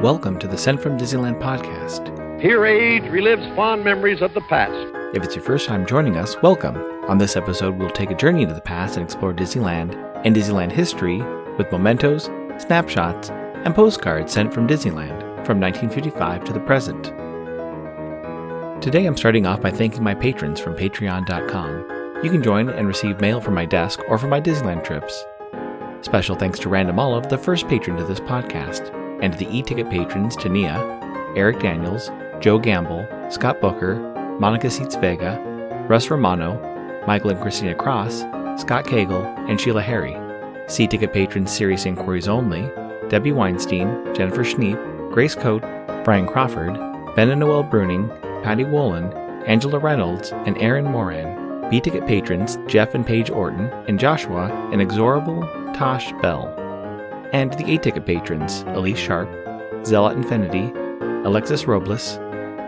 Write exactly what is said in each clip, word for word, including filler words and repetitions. Welcome to the Sent from Disneyland podcast. Here age relives fond memories of the past. If it's your first time joining us, welcome. On this episode, we'll take a journey into the past and explore Disneyland and Disneyland history with mementos, snapshots, and postcards sent from Disneyland from nineteen fifty-five to the present. Today, I'm starting off by thanking my patrons from patreon dot com. You can join and receive mail from my desk or from my Disneyland trips. Special thanks to Random Olive, the first patron to this podcast, and to the e-ticket patrons Tania, Eric Daniels, Joe Gamble, Scott Booker, Monica Seitz Vega, Russ Romano, Michael and Christina Cross, Scott Cagle, and Sheila Harry. C-ticket patrons Serious Inquiries Only, Debbie Weinstein, Jennifer Schneep, Grace Coate, Brian Crawford, Ben and Noel Bruning, Patty Wolin, Angela Reynolds, and Aaron Moran. B-ticket patrons Jeff and Paige Orton, and Joshua, and Inexorable Tosh Bell. And the A-ticket patrons Elise Sharp, Zealot Infinity, Alexis Robles,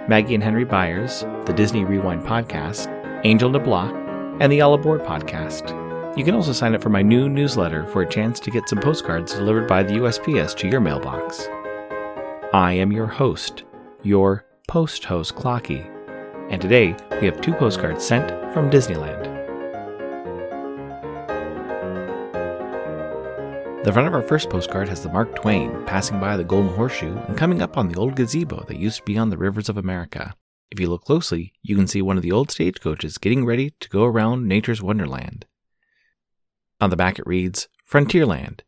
Maggie and Henry Byers, the Disney Rewind podcast, Angel DeBlock, and the All Aboard podcast. You can also sign up for my new newsletter for a chance to get some postcards delivered by the U S P S to your mailbox. I am your host, your post host Clocky, and today we have two postcards sent from Disneyland. The front of our first postcard has the Mark Twain passing by the Golden Horseshoe and coming up on the old gazebo that used to be on the rivers of America. If you look closely, you can see one of the old stagecoaches getting ready to go around nature's wonderland. On the back it reads, Frontierland.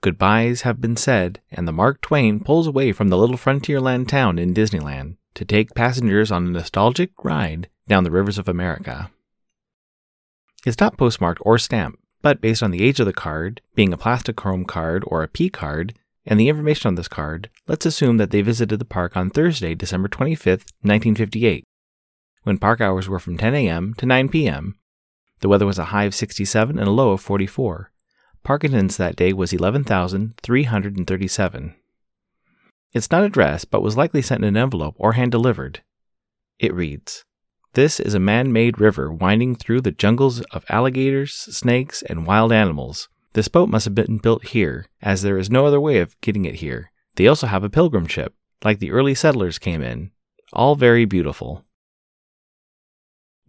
Goodbyes have been said, and the Mark Twain pulls away from the little Frontierland town in Disneyland to take passengers on a nostalgic ride down the rivers of America. It's not postmarked or stamped, but based on the age of the card, being a plastic chrome card or a P card, and the information on this card, let's assume that they visited the park on Thursday, December twenty-fifth, nineteen fifty-eight, when park hours were from ten a.m. to nine p.m. The weather was a high of sixty-seven and a low of forty-four. Park attendance that day was eleven thousand three hundred thirty-seven. It's not addressed, but was likely sent in an envelope or hand-delivered. It reads, This is a man-made river winding through the jungles of alligators, snakes, and wild animals. This boat must have been built here, as there is no other way of getting it here. They also have a pilgrim ship, like the early settlers came in. All very beautiful.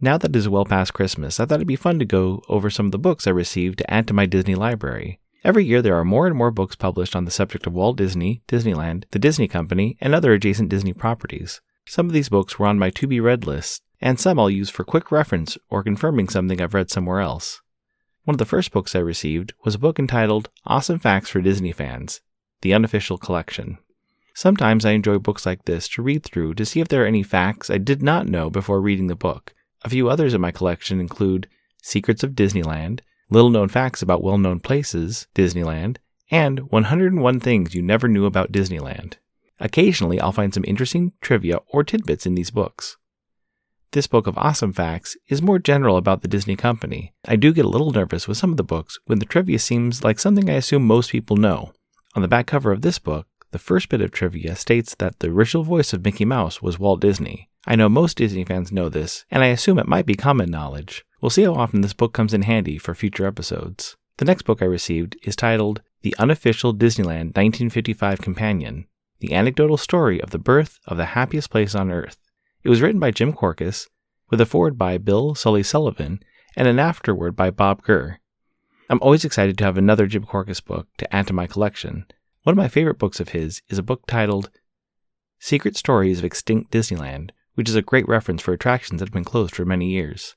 Now that it is well past Christmas, I thought it'd be fun to go over some of the books I received to add to my Disney library. Every year there are more and more books published on the subject of Walt Disney, Disneyland, the Disney Company, and other adjacent Disney properties. Some of these books were on my to-be-read list, and some I'll use for quick reference or confirming something I've read somewhere else. One of the first books I received was a book entitled Awesome Facts for Disney Fans, The Unofficial Collection. Sometimes I enjoy books like this to read through to see if there are any facts I did not know before reading the book. A few others in my collection include Secrets of Disneyland, Little Known Facts About Well-Known Places, Disneyland, and one hundred one Things You Never Knew About Disneyland. Occasionally, I'll find some interesting trivia or tidbits in these books. This book of awesome facts is more general about the Disney Company. I do get a little nervous with some of the books when the trivia seems like something I assume most people know. On the back cover of this book, the first bit of trivia states that the original voice of Mickey Mouse was Walt Disney. I know most Disney fans know this, and I assume it might be common knowledge. We'll see how often this book comes in handy for future episodes. The next book I received is titled The Unofficial Disneyland nineteen fifty-five Companion, The Anecdotal Story of the Birth of the Happiest Place on Earth. It was written by Jim Korkis, with a foreword by Bill Sully-Sullivan, and an afterword by Bob Gurr. I'm always excited to have another Jim Korkis book to add to my collection. One of my favorite books of his is a book titled Secret Stories of Extinct Disneyland, which is a great reference for attractions that have been closed for many years.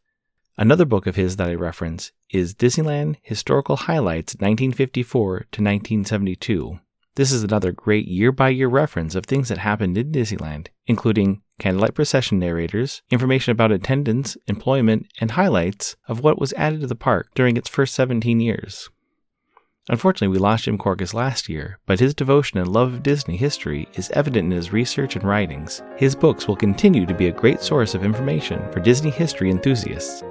Another book of his that I reference is Disneyland Historical Highlights nineteen fifty-four to nineteen seventy-two. This is another great year-by-year reference of things that happened in Disneyland, including candlelight procession narrators, information about attendance, employment, and highlights of what was added to the park during its first seventeen years. Unfortunately, we lost Jim Korkis last year, but his devotion and love of Disney history is evident in his research and writings. His books will continue to be a great source of information for Disney history enthusiasts.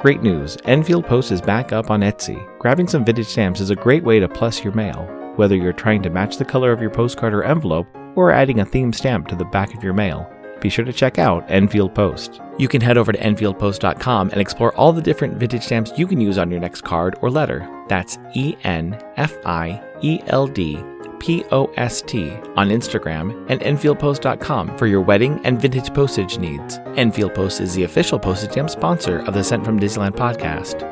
Great news! Enfield Post is back up on Etsy. Grabbing some vintage stamps is a great way to plus your mail. Whether you're trying to match the color of your postcard or envelope, or adding a theme stamp to the back of your mail, be sure to check out Enfield Post. You can head over to Enfield Post dot com and explore all the different vintage stamps you can use on your next card or letter. That's E N F I E L D P O S T on Instagram and Enfield Post dot com for your wedding and vintage postage needs. Enfield Post is the official postage stamp sponsor of the Sent from Disneyland podcast.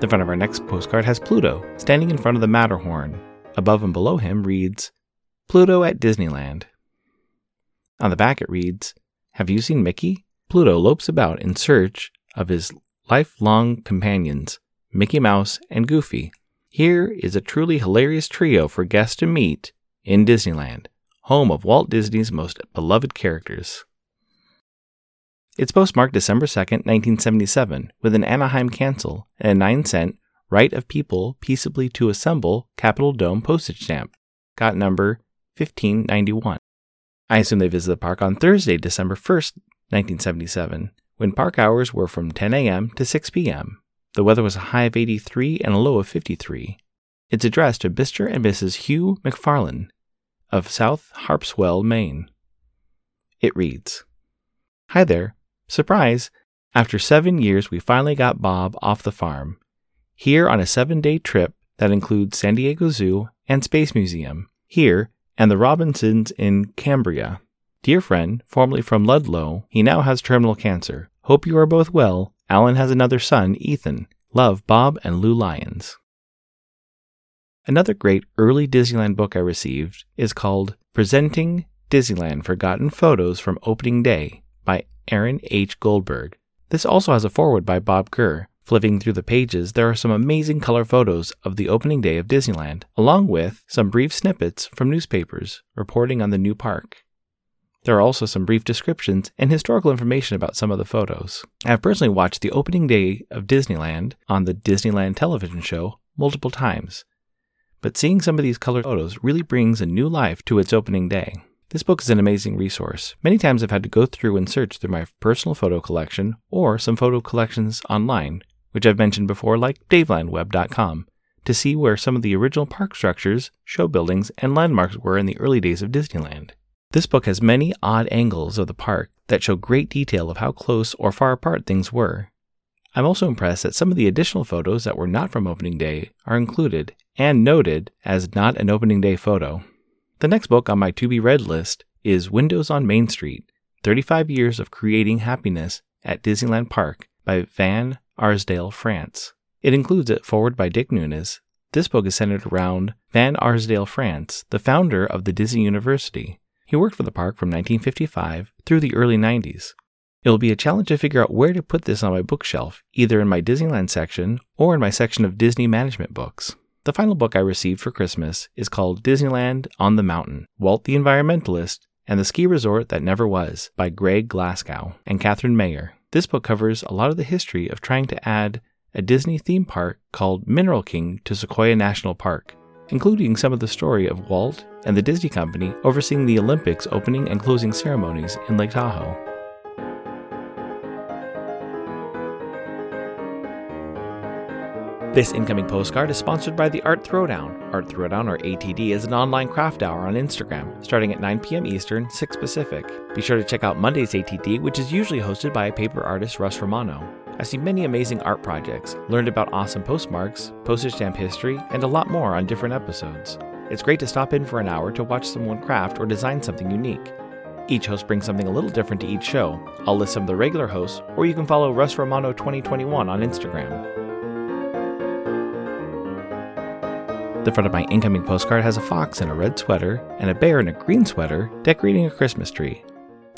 The front of our next postcard has Pluto standing in front of the Matterhorn. Above and below him reads, Pluto at Disneyland. On the back it reads, Have you seen Mickey? Pluto lopes about in search of his lifelong companions, Mickey Mouse and Goofy. Here is a truly hilarious trio for guests to meet in Disneyland, home of Walt Disney's most beloved characters. It's postmarked December second, nineteen seventy-seven, with an Anaheim cancel and a nine-cent right of people peaceably to assemble Capitol Dome postage stamp, got number fifteen ninety-one. I assume they visited the park on Thursday, December first, nineteen seventy-seven, when park hours were from ten a.m. to six p.m. The weather was a high of eighty-three and a low of fifty-three. It's addressed to Mister and Missus Hugh McFarlane of South Harpswell, Maine. It reads, Hi there. Surprise! After seven years, we finally got Bob off the farm. Here on a seven-day trip that includes San Diego Zoo and Space Museum. Here, and the Robinsons in Cambria. Dear friend, formerly from Ludlow, he now has terminal cancer. Hope you are both well. Alan has another son, Ethan. Love, Bob and Lou Lyons. Another great early Disneyland book I received is called Presenting Disneyland Forgotten Photos from Opening Day by Aaron H. Goldberg. This also has a foreword by Bob Gurr. Flipping through the pages, there are some amazing color photos of the opening day of Disneyland, along with some brief snippets from newspapers reporting on the new park. There are also some brief descriptions and historical information about some of the photos. I have personally watched the opening day of Disneyland on the Disneyland television show multiple times, but seeing some of these color photos really brings a new life to its opening day. This book is an amazing resource. Many times I've had to go through and search through my personal photo collection or some photo collections online, which I've mentioned before, like dave land web dot com, to see where some of the original park structures, show buildings, and landmarks were in the early days of Disneyland. This book has many odd angles of the park that show great detail of how close or far apart things were. I'm also impressed that some of the additional photos that were not from opening day are included and noted as not an opening day photo. The next book on my to-be-read list is Windows on Main Street, thirty-five years of Creating Happiness at Disneyland Park by Van Arsdale France. It includes a foreword by Dick Nunes. This book is centered around Van Arsdale France, the founder of the Disney University. He worked for the park from nineteen fifty-five through the early nineties. It will be a challenge to figure out where to put this on my bookshelf, either in my Disneyland section or in my section of Disney management books. The final book I received for Christmas is called Disneyland on the Mountain, Walt the Environmentalist and the Ski Resort That Never Was by Greg Glasgow and Katherine Mayer. This book covers a lot of the history of trying to add a Disney theme park called Mineral King to Sequoia National Park, including some of the story of Walt and the Disney Company overseeing the Olympics opening and closing ceremonies in Lake Tahoe. This incoming postcard is sponsored by the Art Throwdown. Art Throwdown, or A T D, is an online craft hour on Instagram, starting at nine p.m. Eastern, six Pacific. Be sure to check out Monday's A T D, which is usually hosted by paper artist Russ Romano. I see many amazing art projects, learned about awesome postmarks, postage stamp history, and a lot more on different episodes. It's great to stop in for an hour to watch someone craft or design something unique. Each host brings something a little different to each show. I'll list some of the regular hosts, or you can follow Russ Romano twenty twenty-one on Instagram. The front of my incoming postcard has a fox in a red sweater and a bear in a green sweater decorating a Christmas tree.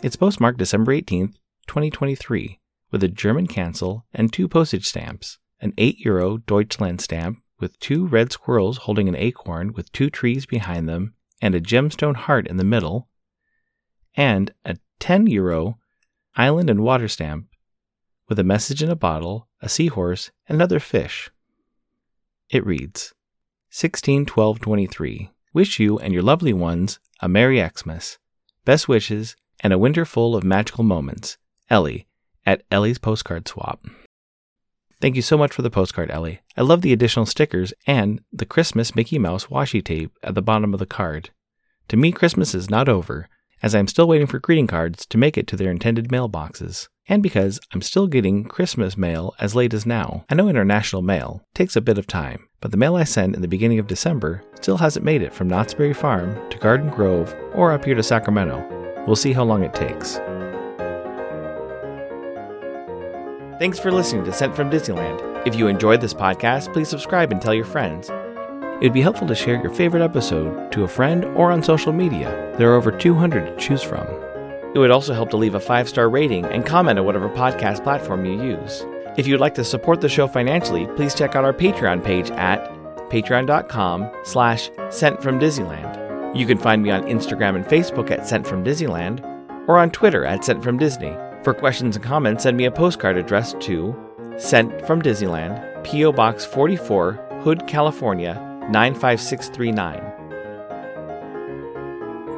It's postmarked December eighteenth, twenty twenty-three, with a German cancel and two postage stamps, an eight euro Deutschland stamp with two red squirrels holding an acorn with two trees behind them and a gemstone heart in the middle, and a ten euro island and water stamp with a message in a bottle, a seahorse, and another fish. It reads, sixteen twelve twenty-three. Wish you and your lovely ones a Merry Xmas, best wishes, and a winter full of magical moments. Ellie at Ellie's Postcard Swap. Thank you so much for the postcard, Ellie. I love the additional stickers and the Christmas Mickey Mouse washi tape at the bottom of the card. To me, Christmas is not over, as I'm still waiting for greeting cards to make it to their intended mailboxes, and because I'm still getting Christmas mail as late as now. I know international mail takes a bit of time, but the mail I sent in the beginning of December still hasn't made it from Knott's Berry Farm to Garden Grove or up here to Sacramento. We'll see how long it takes. Thanks for listening to Sent from Disneyland. If you enjoyed this podcast, please subscribe and tell your friends. It would be helpful to share your favorite episode to a friend or on social media. There are over two hundred to choose from. It would also help to leave a five-star rating and comment on whatever podcast platform you use. If you'd like to support the show financially, please check out our Patreon page at patreon.com slash sentfromdisneyland. You can find me on Instagram and Facebook at sentfromdisneyland or on Twitter at sentfromdisney. For questions and comments, send me a postcard addressed to Sent from Disneyland, P O. Box forty-four, Hood, California, nine five six three nine.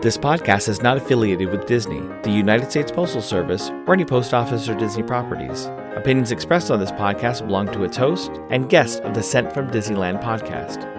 This podcast is not affiliated with Disney, the United States Postal Service, or any post office or Disney properties. Opinions expressed on this podcast belong to its host and guest of the Sent from Disneyland podcast.